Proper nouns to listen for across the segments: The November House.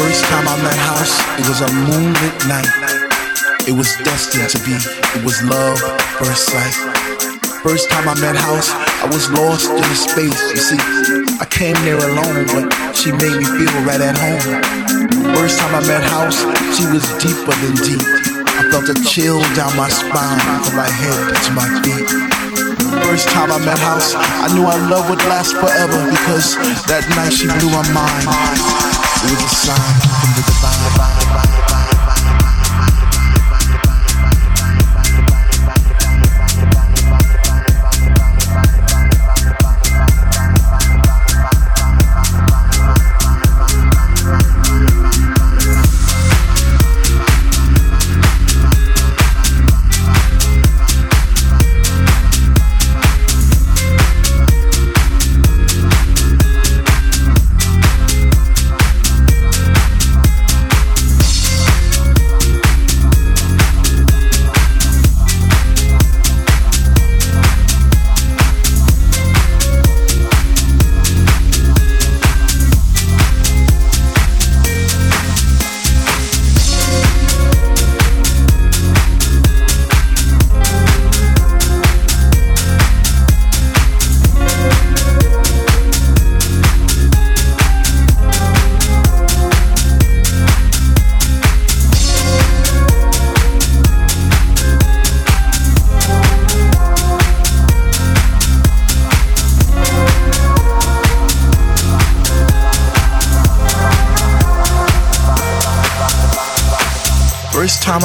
first time I met House, it was a moonlit night. It was destined to be. It was love at first sight. First time I met House, I was lost in the space. You see, I came there alone, but she made me feel right at home. First time I met House, she was deeper than deep. I felt a chill down my spine, from my head to my feet. First time I met House, I knew our love would last forever, because that night she blew my mind. It was a sign from the divine. First time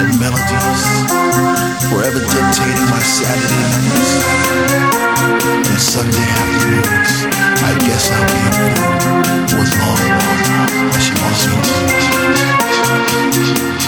and melodies, forever dictating my Saturday nights and Sunday afternoons. I guess I'll be a fool for as long as she wants me to.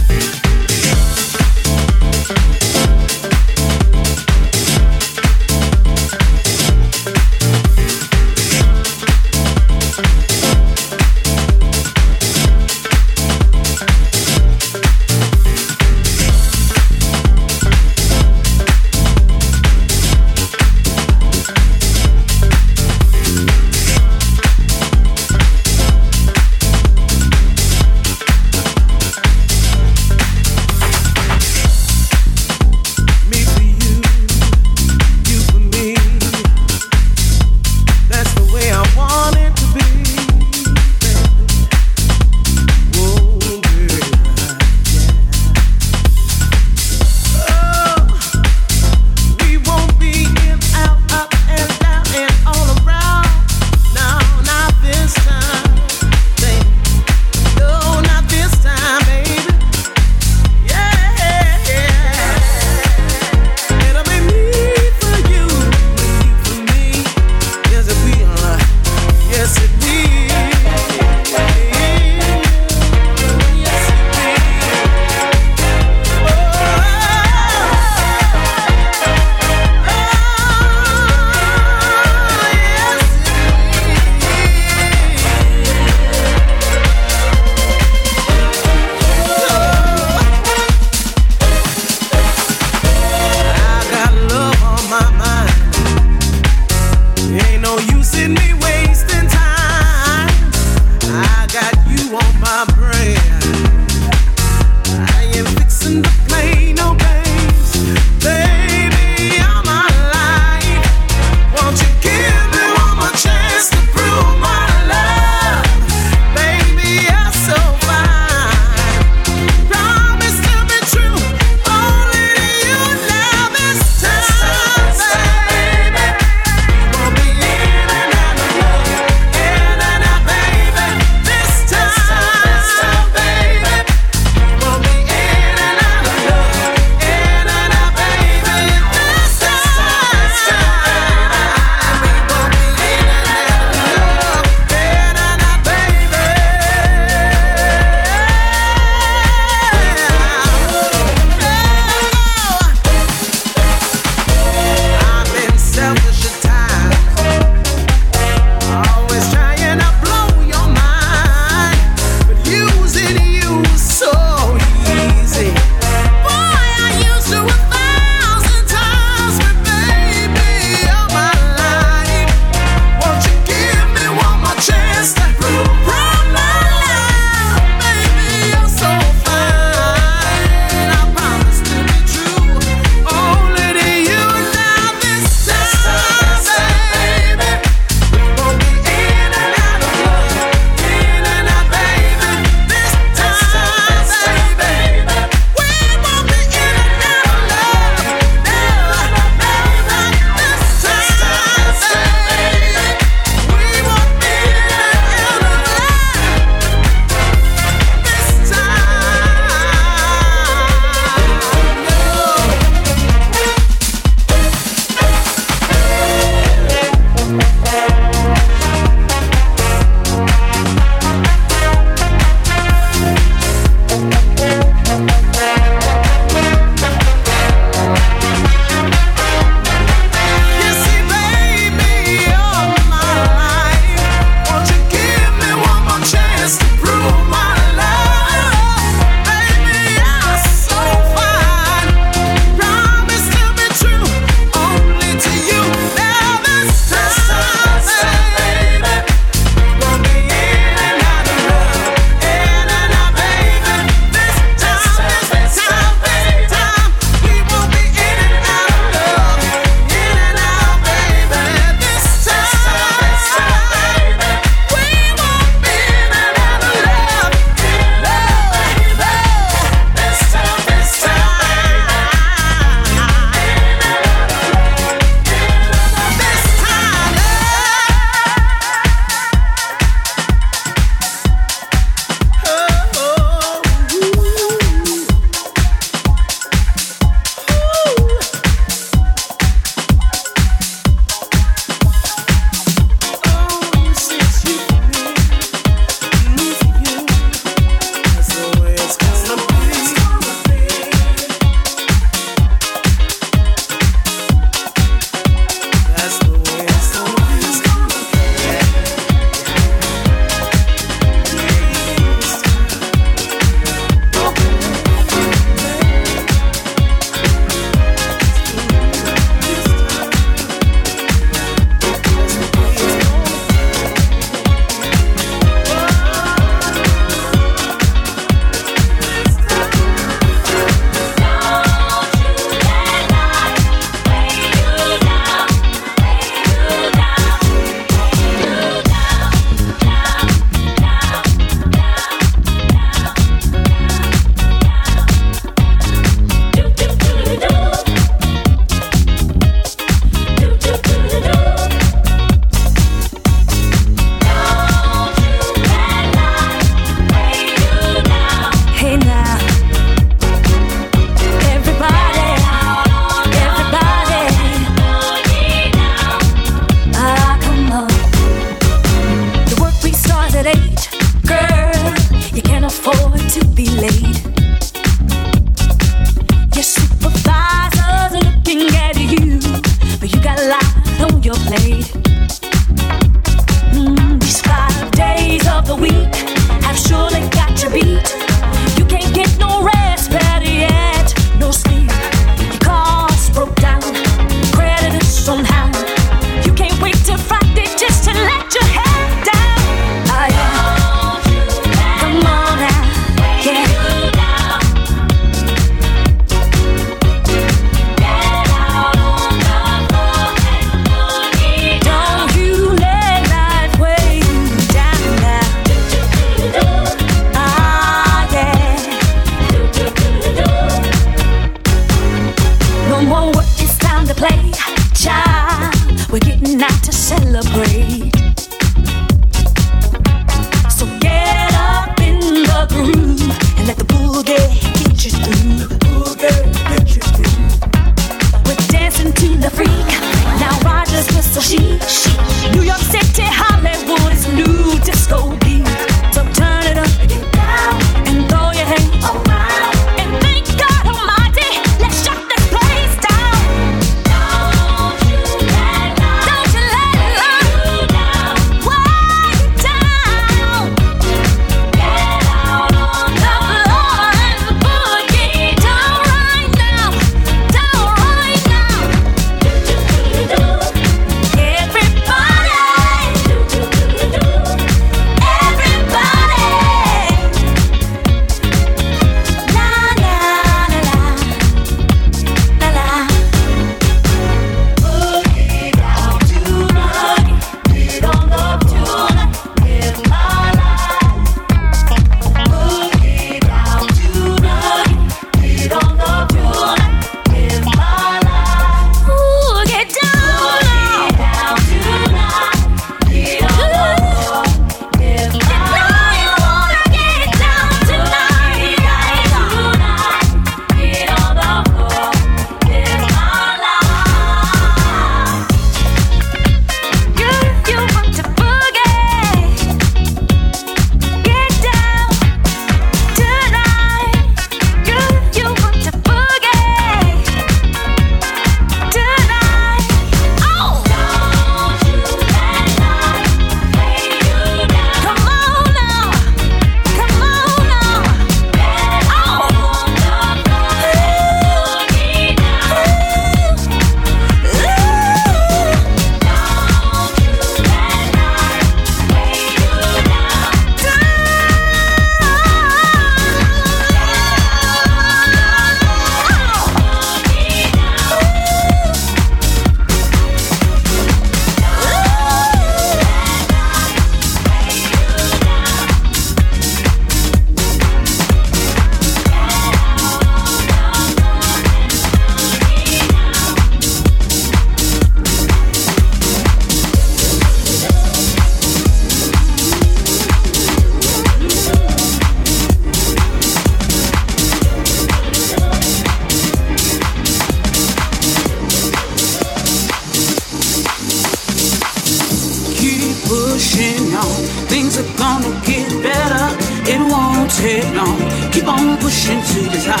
pushing to the top.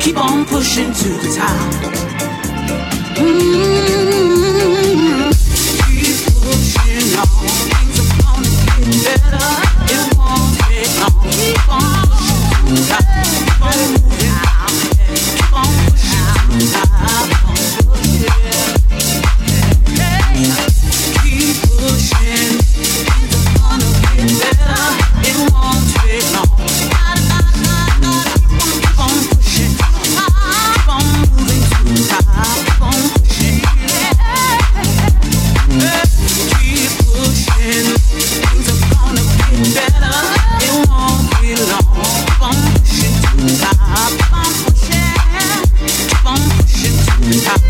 Keep on pushing to the top. Mm-hmm. Keep pushing on. Things are gonna get better. It won't take long. Keep on pushing to the top. Keep on moving out. Keep on pushing to the top. Keep pushing. Things are gonna get better. It won't take long. Keep on pushing. Keep on moving to the top. Keep on pushing. Keep pushing. Things are gonna get better. It won't be long. Keep on pushing to the top. Keep on pushing. Keep on pushing to the top.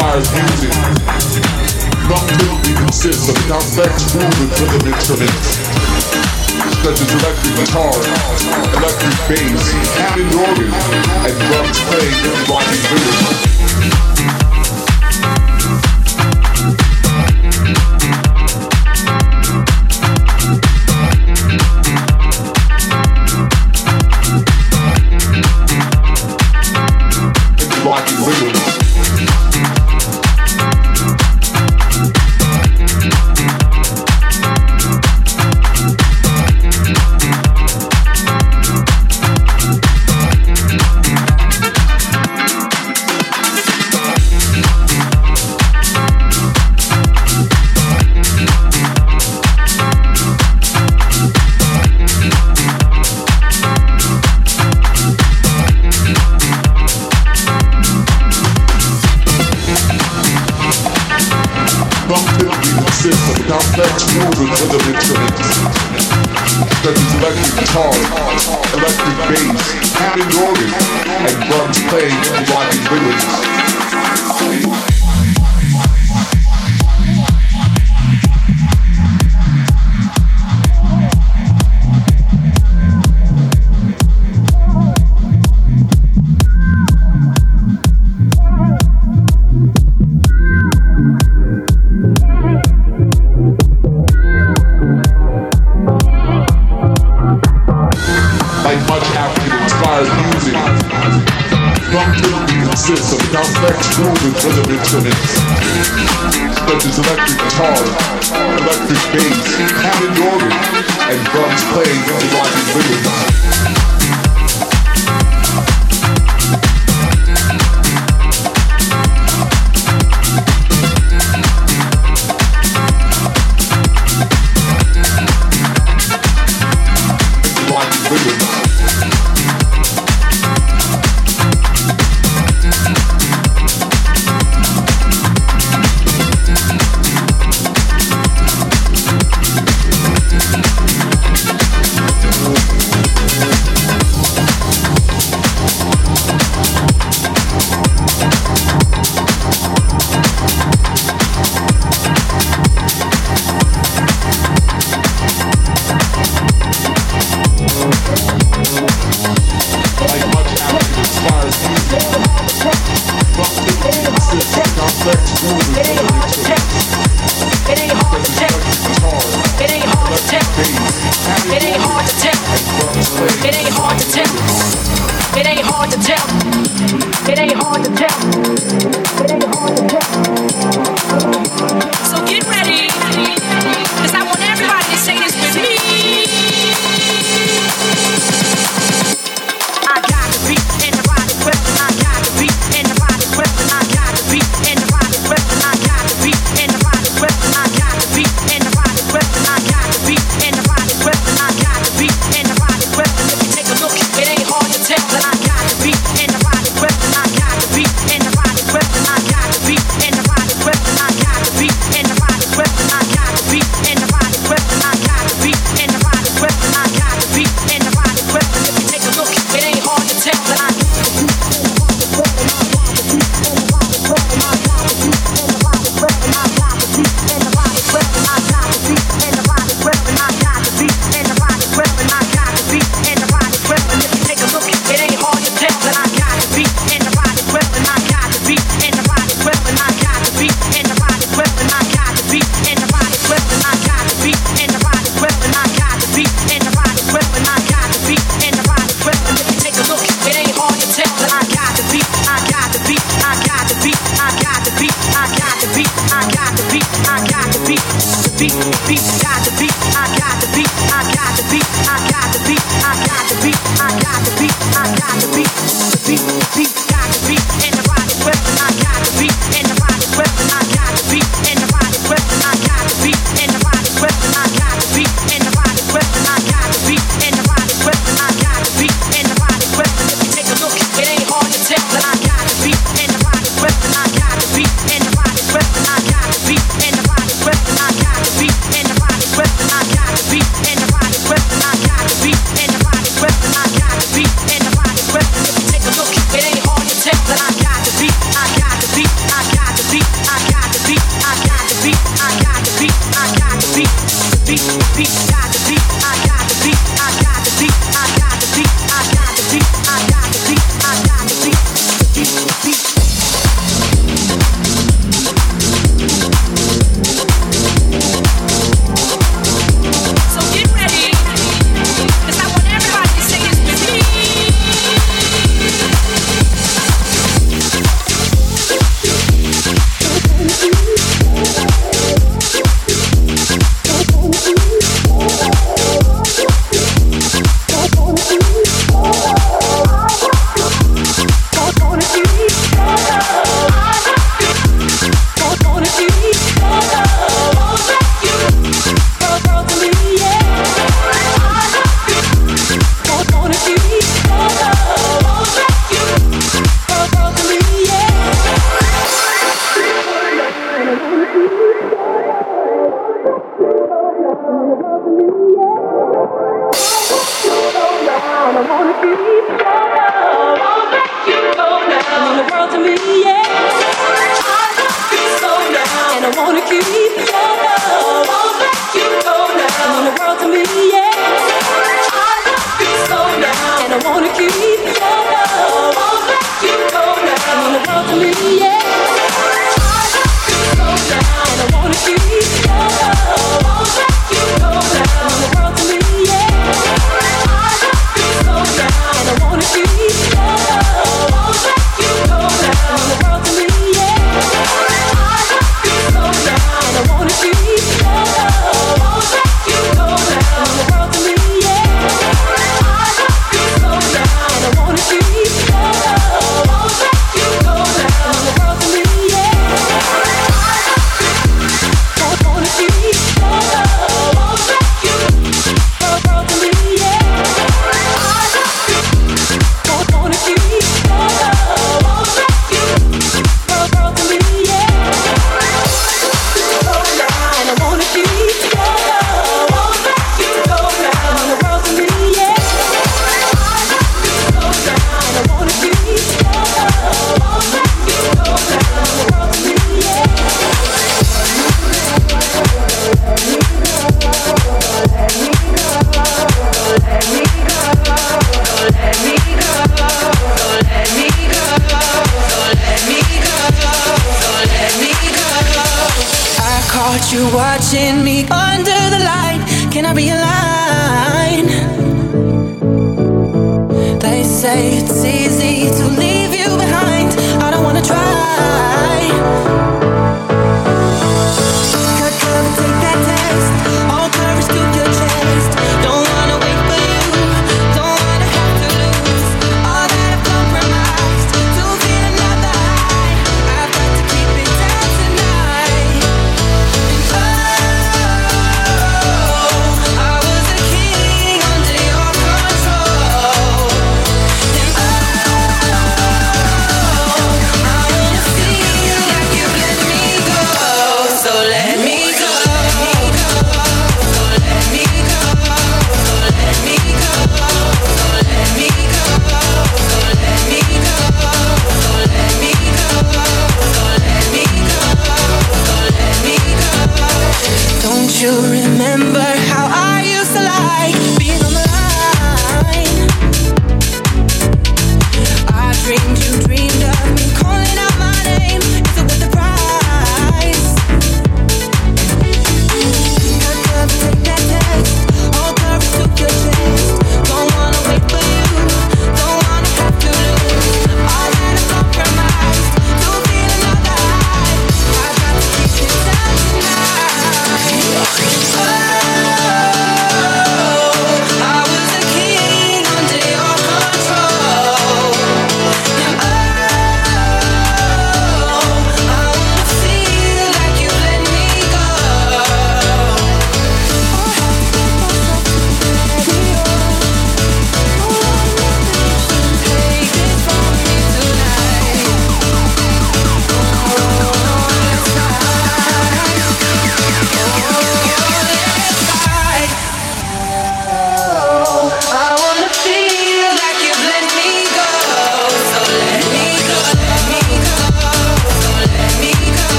inspires beauty. Not merely consists of complex grooving rhythm instruments such as electric guitar, electric bass, Hammond organ, and drums playing in rocking rhythm.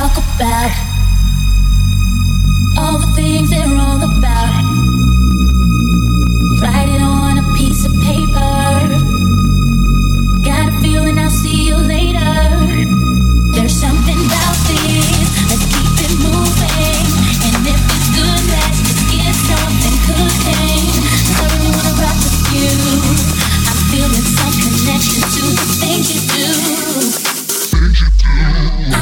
talk about all the things they're wrong about. Write it on a piece of paper. Got a feeling I'll see you later. There's something about this. Let's keep it moving. And if it's good, let's just get something cooking. I really wanna rock with you. I'm feeling some connection to the things you do.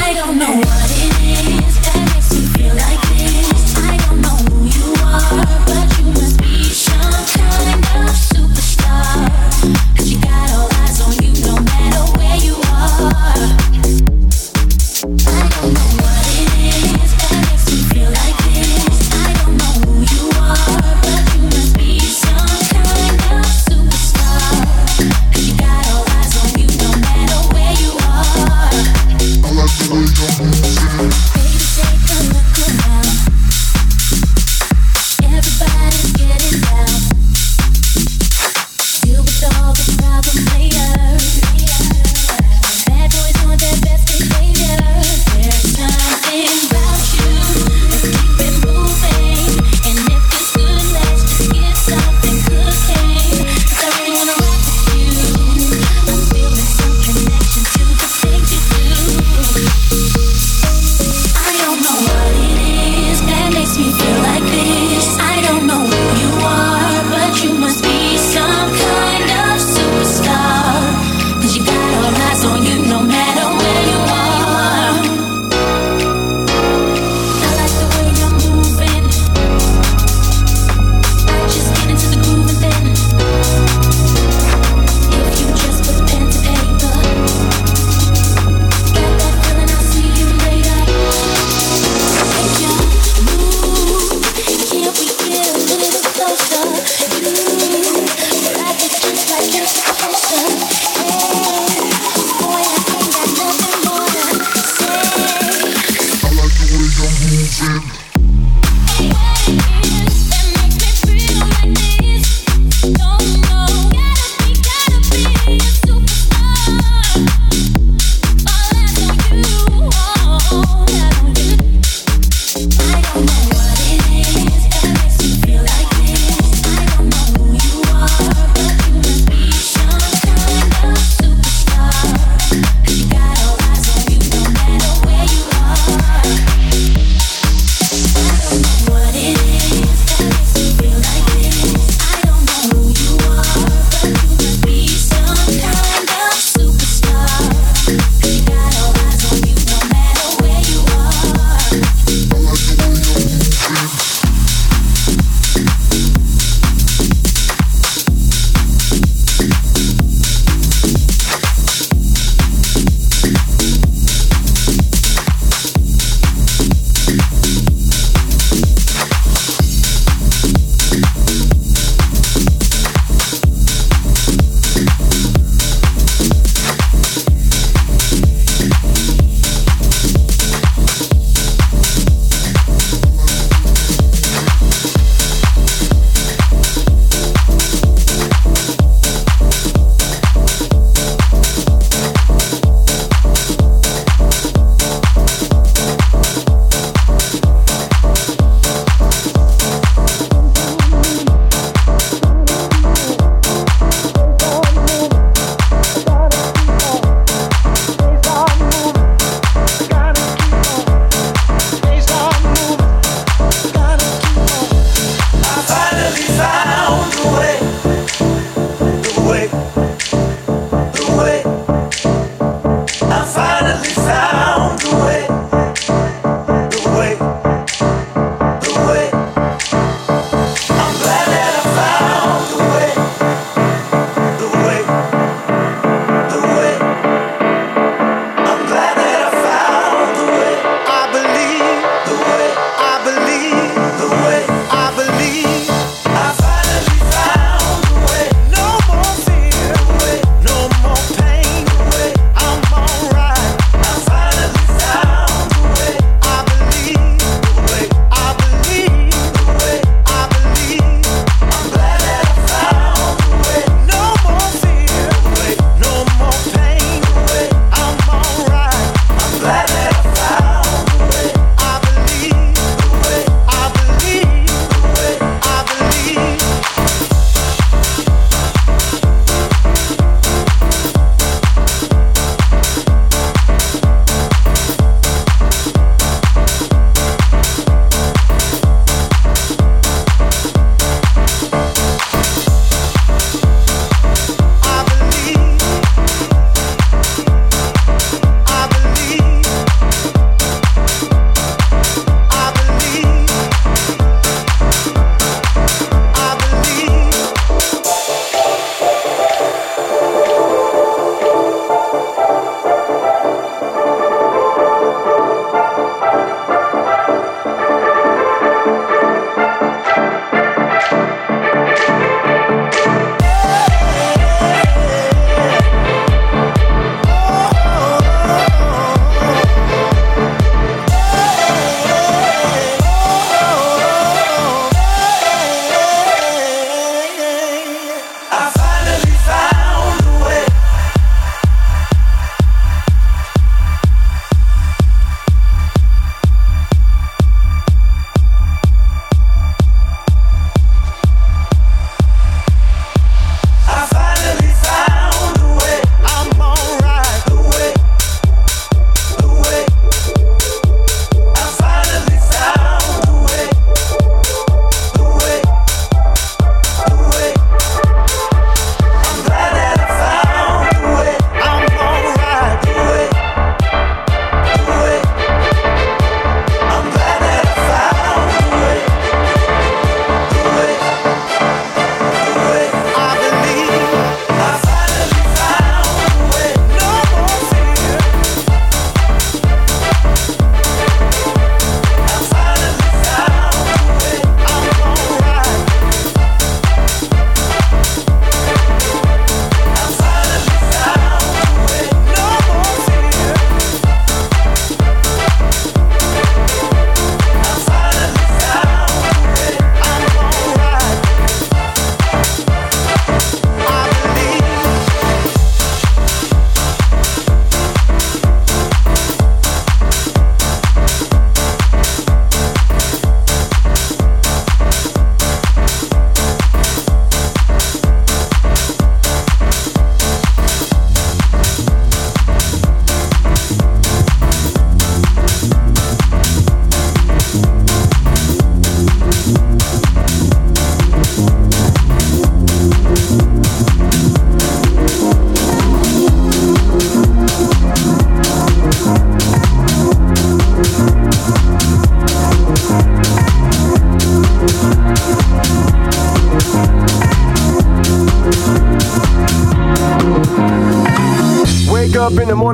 I don't know what it is that makes me feel like this. I don't know who you are.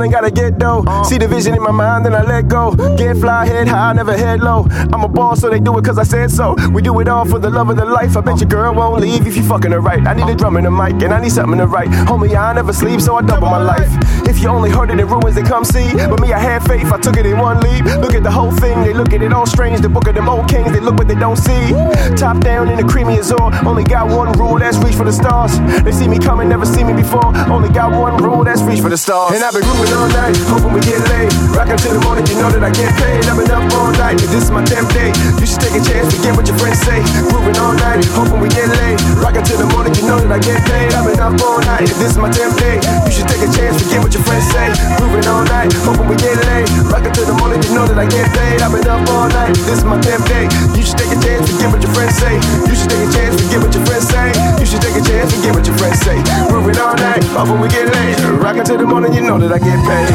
ain't gotta get dough. See the vision in my mind, then I let go. Get fly, head high, never head low. I'm a boss, so they do it cause I said so. We do it all for the love of the life. I bet your girl won't leave if you fucking her right. I need a drum and a mic, and I need something to write. Homie, I never sleep, so I double my life. If you only heard it in ruins, then come see. But me, I had faith, I took it in one leap. Look at the whole thing, they look at it all strange. The book of them old kings, they look what they don't see. Top down in the creamy azure. Only got one rule, that's reach for the stars. They see me coming, never see me before. Only got one rule, that's reach for the stars. And I've been grooving all night, hoping we get laid. Rockin' till the morning, you know that I get paid. I've been up all night, cause this is my 10th day. You should take a chance, forget what your friends say. Grooving all night, hoping we get laid. Rockin' till the morning, you know that I get paid. I've been up all night, cause this is my 10th day. You should take a chance, forget what your friends say. Grooving all night, hoping we get laid. Rockin' till the morning, you know that I get paid. I've been up all night, this is my 10th day. You should take a chance, forget what your friends say. You should take a chance, forget what your friends say. You should take a chance, forget what your friends say. Grooving all night, hoping we get laid. Rockin' till the morning, you know that I get paid.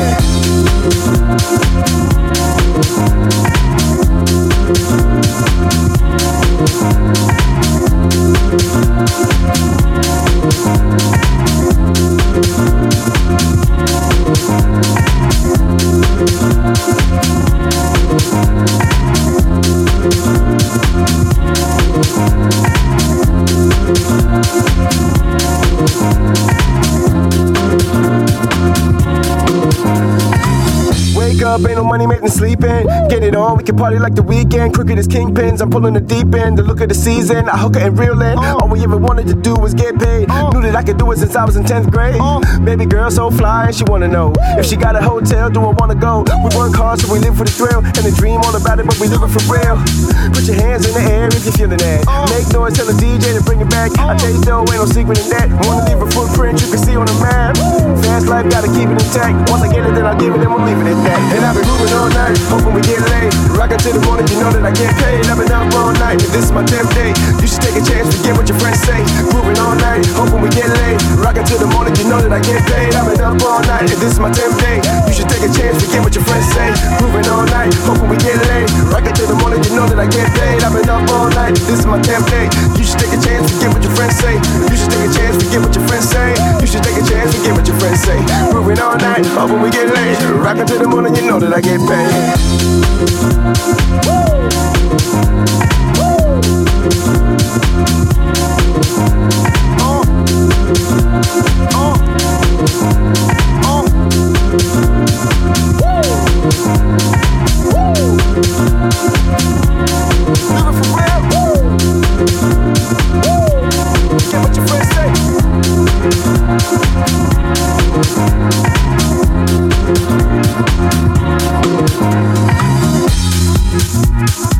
Up, ain't no money making sleeping. Get it on, we can party like the weekend. Crooked as kingpins, I'm pulling the deep end. The look of the season, I hook it and reel in. All we ever wanted to do was get paid. Knew that I could do it since I was in 10th grade. Baby girl so fly and she wanna know if she got a hotel, do I wanna go? We work hard so we live for the thrill, and the dream all about it, but we live it for real. Put your hands in the air if you're feeling that. Make noise, tell the DJ to bring it back. I taste dough, ain't no secret in that. Wanna leave a footprint you can see on the map. Fast life, gotta keep it intact. Once I get it, then I'll give it and we'll leave it at that. And I've been grooving all night, hoping we get laid. Rockin' till the morning, you know that I get paid. I've been up all night, and this is my 10th day. You should take a chance, forget what your friends say. Grooving all night, hoping we get laid. Rockin' till the morning, you know that I get paid. I've been up all night, and this is my 10th day. You should take a chance, forget what your friends say. Grooving all night, hoping we get laid. Rockin' till the morning, you know that I get paid. I've been up all night, and this is my 10th day. You should take a chance, forget what your friends say. You should take a chance, forget what your friends say. You should take a chance, forget what your friends say. Grooving all night, hoping we get laid. Rockin' till the morning, you know that I get paid. Get what your friends say.